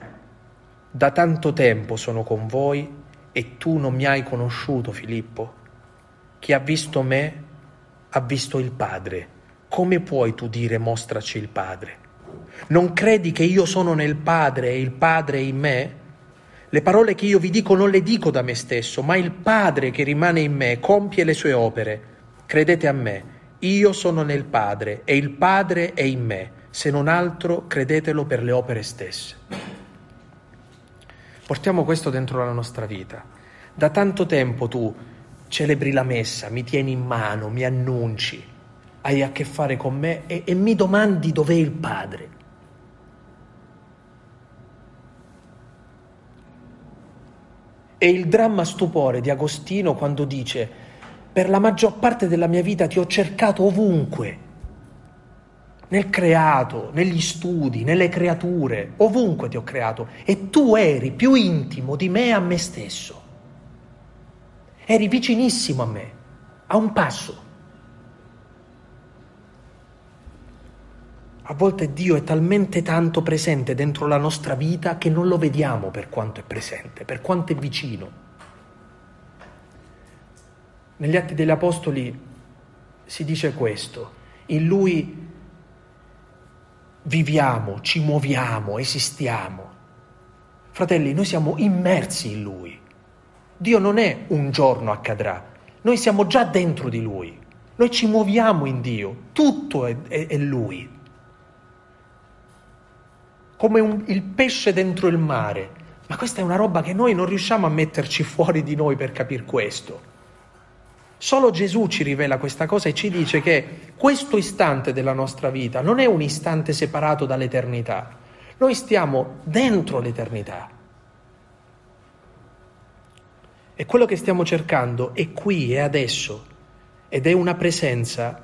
da tanto tempo sono con voi e tu non mi hai conosciuto, Filippo. Chi ha visto me ha visto il Padre. Come puoi tu dire mostraci il Padre? Non credi che io sono nel Padre e il Padre in me? Le parole che io vi dico non le dico da me stesso, ma il Padre che rimane in me compie le sue opere. Credete a me, io sono nel Padre e il Padre è in me, se non altro credetelo per le opere stesse. Portiamo questo dentro la nostra vita. Da tanto tempo tu celebri la messa, mi tieni in mano, mi annunci, hai a che fare con me e, e mi domandi dov'è il Padre. E il dramma stupore di Agostino quando dice: per la maggior parte della mia vita ti ho cercato ovunque, nel creato, negli studi, nelle creature, ovunque ti ho creato, e tu eri più intimo di me a me stesso. Eri vicinissimo a me, a un passo. A volte Dio è talmente tanto presente dentro la nostra vita che non lo vediamo per quanto è presente, per quanto è vicino. Negli Atti degli Apostoli si dice questo: in Lui viviamo, ci muoviamo, esistiamo. Fratelli, noi siamo immersi in Lui. Dio non è un giorno accadrà, noi siamo già dentro di Lui, noi ci muoviamo in Dio, tutto è, è, è Lui. Come un, il pesce dentro il mare, ma questa è una roba che noi non riusciamo a metterci fuori di noi per capire questo. Solo Gesù ci rivela questa cosa e ci dice che questo istante della nostra vita non è un istante separato dall'eternità. Noi stiamo dentro l'eternità. E quello che stiamo cercando è qui, è adesso, ed è una presenza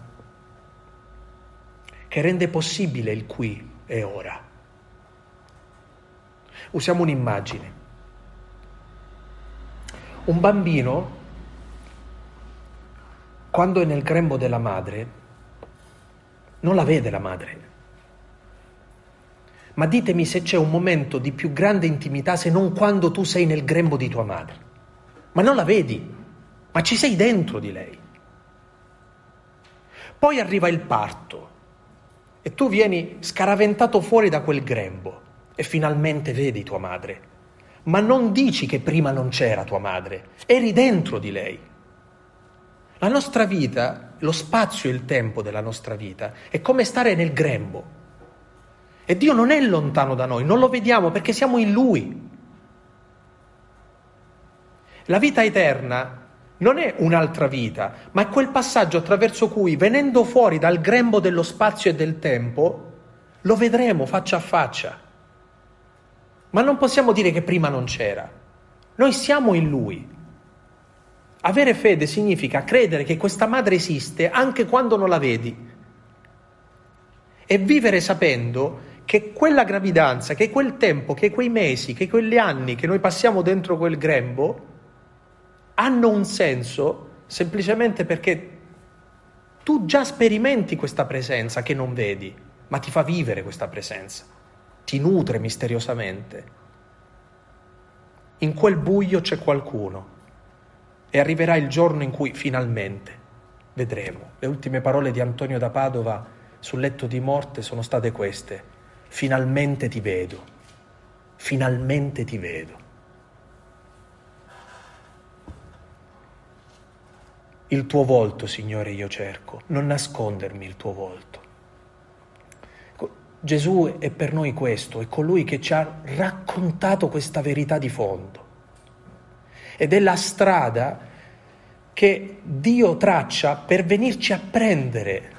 che rende possibile il qui e ora. Usiamo un'immagine. Un bambino, quando è nel grembo della madre, non la vede la madre. Ma ditemi se c'è un momento di più grande intimità se non quando tu sei nel grembo di tua madre. Ma non la vedi, ma ci sei dentro di lei. Poi arriva il parto e tu vieni scaraventato fuori da quel grembo e finalmente vedi tua madre. Ma non dici che prima non c'era tua madre, eri dentro di lei. La nostra vita, lo spazio e il tempo della nostra vita, è come stare nel grembo. E Dio non è lontano da noi, non lo vediamo perché siamo in Lui. La vita eterna non è un'altra vita, ma è quel passaggio attraverso cui, venendo fuori dal grembo dello spazio e del tempo, lo vedremo faccia a faccia. Ma non possiamo dire che prima non c'era. Noi siamo in Lui. Avere fede significa credere che questa madre esiste anche quando non la vedi e vivere sapendo che quella gravidanza, che quel tempo, che quei mesi, che quegli anni che noi passiamo dentro quel grembo hanno un senso semplicemente perché tu già sperimenti questa presenza che non vedi, ma ti fa vivere questa presenza, ti nutre misteriosamente. In quel buio c'è qualcuno. E arriverà il giorno in cui finalmente vedremo. Le ultime parole di Antonio da Padova sul letto di morte sono state queste: finalmente ti vedo, finalmente ti vedo. Il tuo volto, Signore, io cerco, non nascondermi il tuo volto. Gesù è per noi questo, è colui che ci ha raccontato questa verità di fondo. Ed è la strada che Dio traccia per venirci a prendere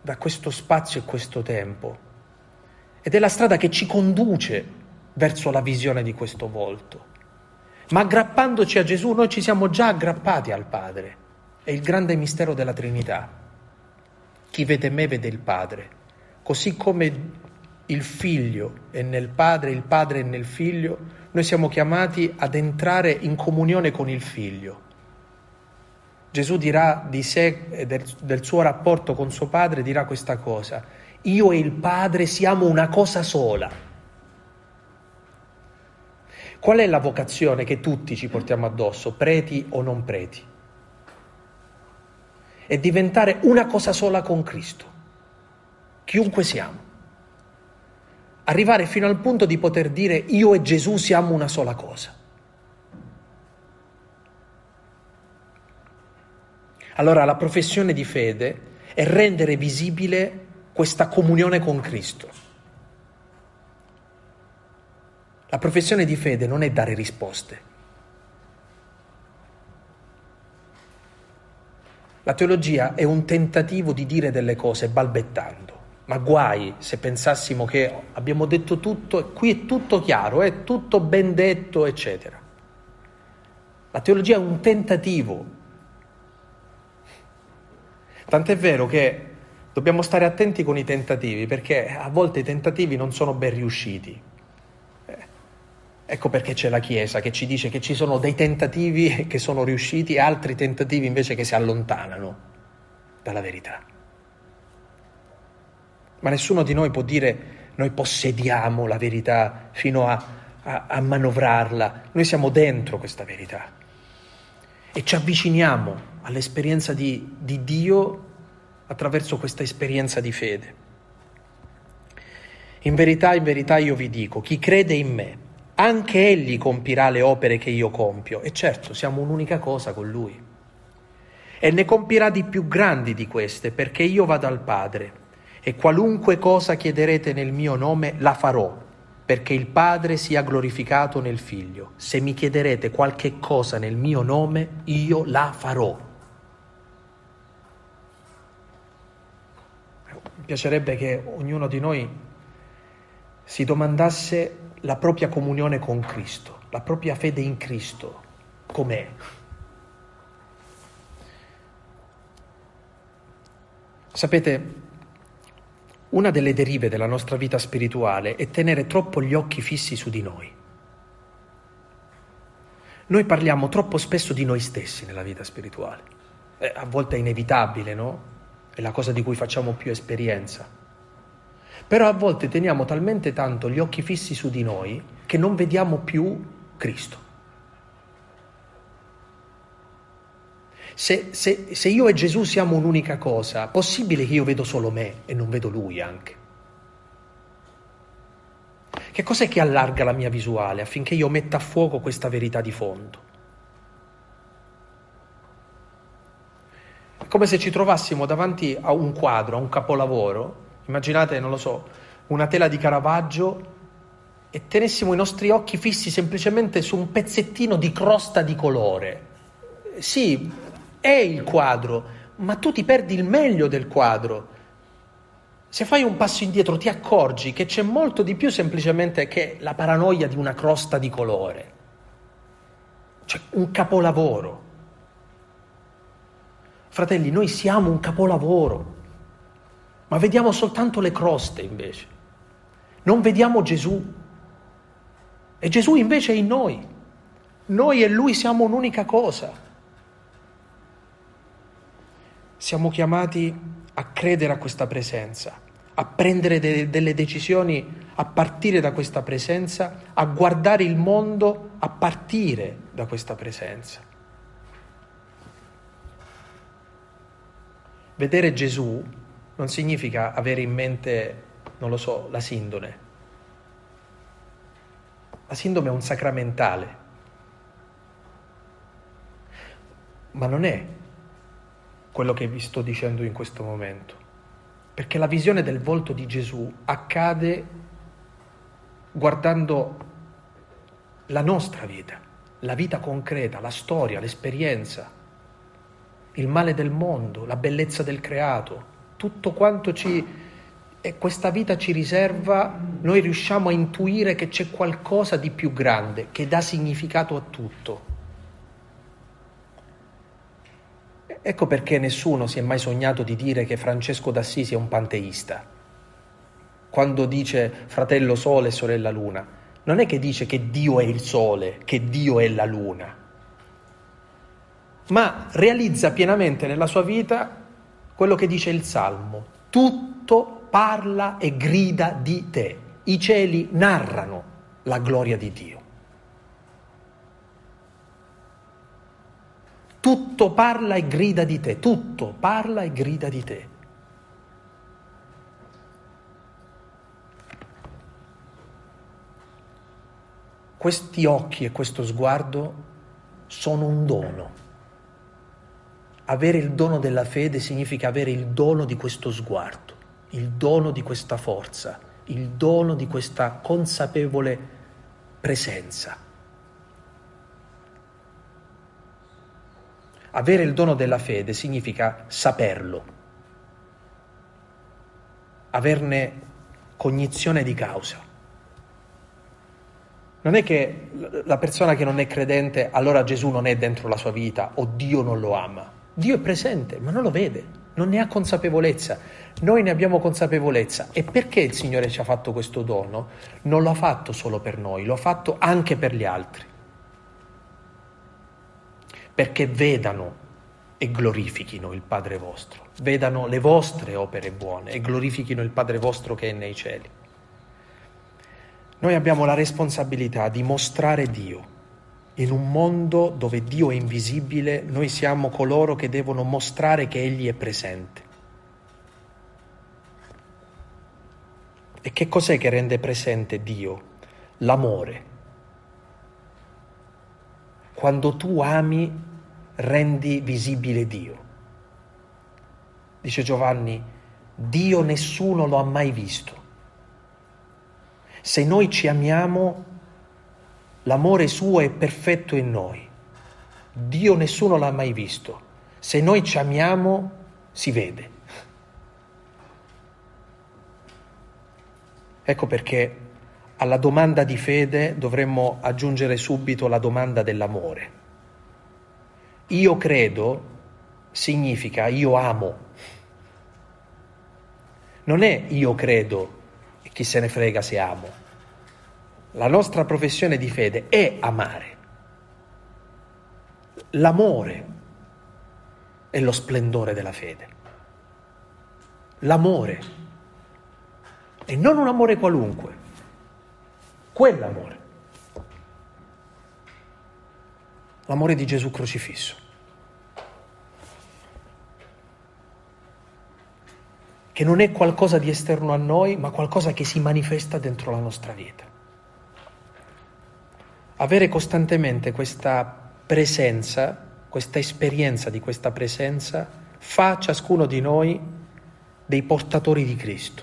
da questo spazio e questo tempo. Ed è la strada che ci conduce verso la visione di questo volto. Ma aggrappandoci a Gesù noi ci siamo già aggrappati al Padre. È il grande mistero della Trinità. Chi vede me vede il Padre. Così come il Figlio è nel Padre, il Padre è nel Figlio, noi siamo chiamati ad entrare in comunione con il Figlio. Gesù dirà di sé e del, del suo rapporto con suo Padre, dirà questa cosa: io e il Padre siamo una cosa sola. Qual è la vocazione che tutti ci portiamo addosso, preti o non preti? È diventare una cosa sola con Cristo, chiunque siamo. Arrivare fino al punto di poter dire io e Gesù siamo una sola cosa. Allora la professione di fede è rendere visibile questa comunione con Cristo. La professione di fede non è dare risposte. La teologia è un tentativo di dire delle cose balbettando, ma guai se pensassimo che abbiamo detto tutto, qui è tutto chiaro, è tutto ben detto, eccetera. La teologia è un tentativo. Tant'è vero che dobbiamo stare attenti con i tentativi, perché a volte i tentativi non sono ben riusciti. Ecco perché c'è la Chiesa che ci dice che ci sono dei tentativi che sono riusciti e altri tentativi invece che si allontanano dalla verità. Ma nessuno di noi può dire noi possediamo la verità fino a, a, a manovrarla. Noi siamo dentro questa verità e ci avviciniamo all'esperienza di, di Dio attraverso questa esperienza di fede. In verità, in verità io vi dico, chi crede in me, anche egli compirà le opere che io compio. E certo, siamo un'unica cosa con Lui. E ne compirà di più grandi di queste, perché io vado al Padre. E qualunque cosa chiederete nel mio nome, la farò, perché il Padre sia glorificato nel Figlio. Se mi chiederete qualche cosa nel mio nome, io la farò. Mi piacerebbe che ognuno di noi si domandasse la propria comunione con Cristo, la propria fede in Cristo, com'è? Sapete, una delle derive della nostra vita spirituale è tenere troppo gli occhi fissi su di noi. Noi parliamo troppo spesso di noi stessi nella vita spirituale. Eh, a volte è inevitabile, no? È la cosa di cui facciamo più esperienza. Però a volte teniamo talmente tanto gli occhi fissi su di noi che non vediamo più Cristo. Se, se, se io e Gesù siamo un'unica cosa, possibile che io vedo solo me e non vedo Lui anche? Che cos'è che allarga la mia visuale affinché io metta a fuoco questa verità di fondo? Come se ci trovassimo davanti a un quadro, a un capolavoro, immaginate, non lo so, una tela di Caravaggio, e tenessimo i nostri occhi fissi semplicemente su un pezzettino di crosta di colore. Sì, è il quadro, ma tu ti perdi il meglio del quadro. Se fai un passo indietro ti accorgi che c'è molto di più semplicemente che la paranoia di una crosta di colore. C'è un capolavoro. Fratelli, noi siamo un capolavoro, ma vediamo soltanto le croste invece. Non vediamo Gesù. E Gesù invece è in noi. Noi e Lui siamo un'unica cosa. Siamo chiamati a credere a questa presenza, a prendere de- delle decisioni a partire da questa presenza, a guardare il mondo a partire da questa presenza. Vedere Gesù non significa avere in mente, non lo so, la sindone. La sindone è un sacramentale, ma non è quello che vi sto dicendo in questo momento, perché la visione del volto di Gesù accade guardando la nostra vita, la vita concreta, la storia, l'esperienza, il male del mondo, la bellezza del creato, tutto quanto ci... E questa vita ci riserva, noi riusciamo a intuire che c'è qualcosa di più grande, che dà significato a tutto. Ecco perché nessuno si è mai sognato di dire che Francesco d'Assisi è un panteista. Quando dice fratello sole e sorella luna, non è che dice che Dio è il sole, che Dio è la luna, ma realizza pienamente nella sua vita quello che dice il Salmo: tutto parla e grida di te, i cieli narrano la gloria di Dio. Tutto parla e grida di te, tutto parla e grida di te. Questi occhi e questo sguardo sono un dono. Avere il dono della fede significa avere il dono di questo sguardo, il dono di questa forza, il dono di questa consapevole presenza. Avere il dono della fede significa saperlo, averne cognizione di causa. Non è che la persona che non è credente, allora Gesù non è dentro la sua vita o Dio non lo ama. Dio è presente, ma non lo vede. Non ne ha consapevolezza, noi ne abbiamo consapevolezza. E perché il Signore ci ha fatto questo dono? Non lo ha fatto solo per noi, lo ha fatto anche per gli altri, perché vedano e glorifichino il Padre vostro, vedano le vostre opere buone e glorifichino il Padre vostro che è nei cieli. Noi abbiamo la responsabilità di mostrare Dio. In un mondo dove Dio è invisibile, noi siamo coloro che devono mostrare che Egli è presente. E che cos'è che rende presente Dio? L'amore. Quando tu ami, rendi visibile Dio. Dice Giovanni, Dio nessuno lo ha mai visto. Se noi ci amiamo, l'amore suo è perfetto in noi. Dio nessuno l'ha mai visto. Se noi ci amiamo, si vede. Ecco perché alla domanda di fede dovremmo aggiungere subito la domanda dell'amore. Io credo significa io amo. Non è io credo e chi se ne frega se amo. La nostra professione di fede è amare. L'amore è lo splendore della fede. L'amore. E non un amore qualunque. Quell'amore. L'amore di Gesù crocifisso. Che non è qualcosa di esterno a noi, ma qualcosa che si manifesta dentro la nostra vita. Avere costantemente questa presenza, questa esperienza di questa presenza, fa ciascuno di noi dei portatori di Cristo.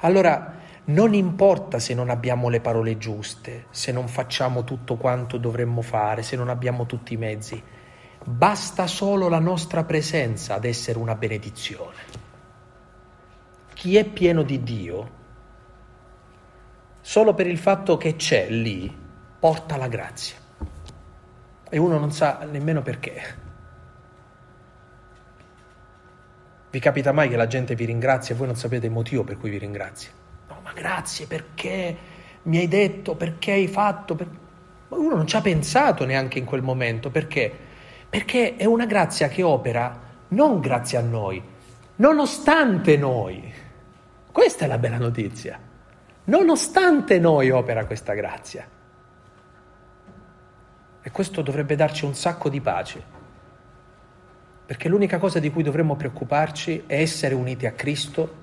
Allora, non importa se non abbiamo le parole giuste, se non facciamo tutto quanto dovremmo fare, se non abbiamo tutti i mezzi, basta solo la nostra presenza ad essere una benedizione. Chi è pieno di Dio, solo per il fatto che c'è lì, porta la grazia. E uno non sa nemmeno perché. Vi capita mai che la gente vi ringrazia e voi non sapete il motivo per cui vi ringrazia? No, ma grazie perché mi hai detto, perché hai fatto. Per... Ma uno non ci ha pensato neanche in quel momento. Perché? Perché è una grazia che opera non grazie a noi, nonostante noi. Questa è la bella notizia. Nonostante noi opera questa grazia. E questo dovrebbe darci un sacco di pace, perché l'unica cosa di cui dovremmo preoccuparci è essere uniti a Cristo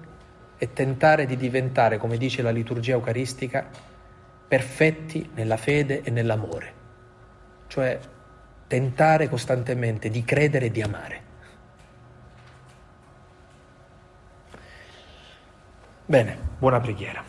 e tentare di diventare, come dice la liturgia eucaristica, perfetti nella fede e nell'amore. Cioè tentare costantemente di credere e di amare. Bene, buona preghiera.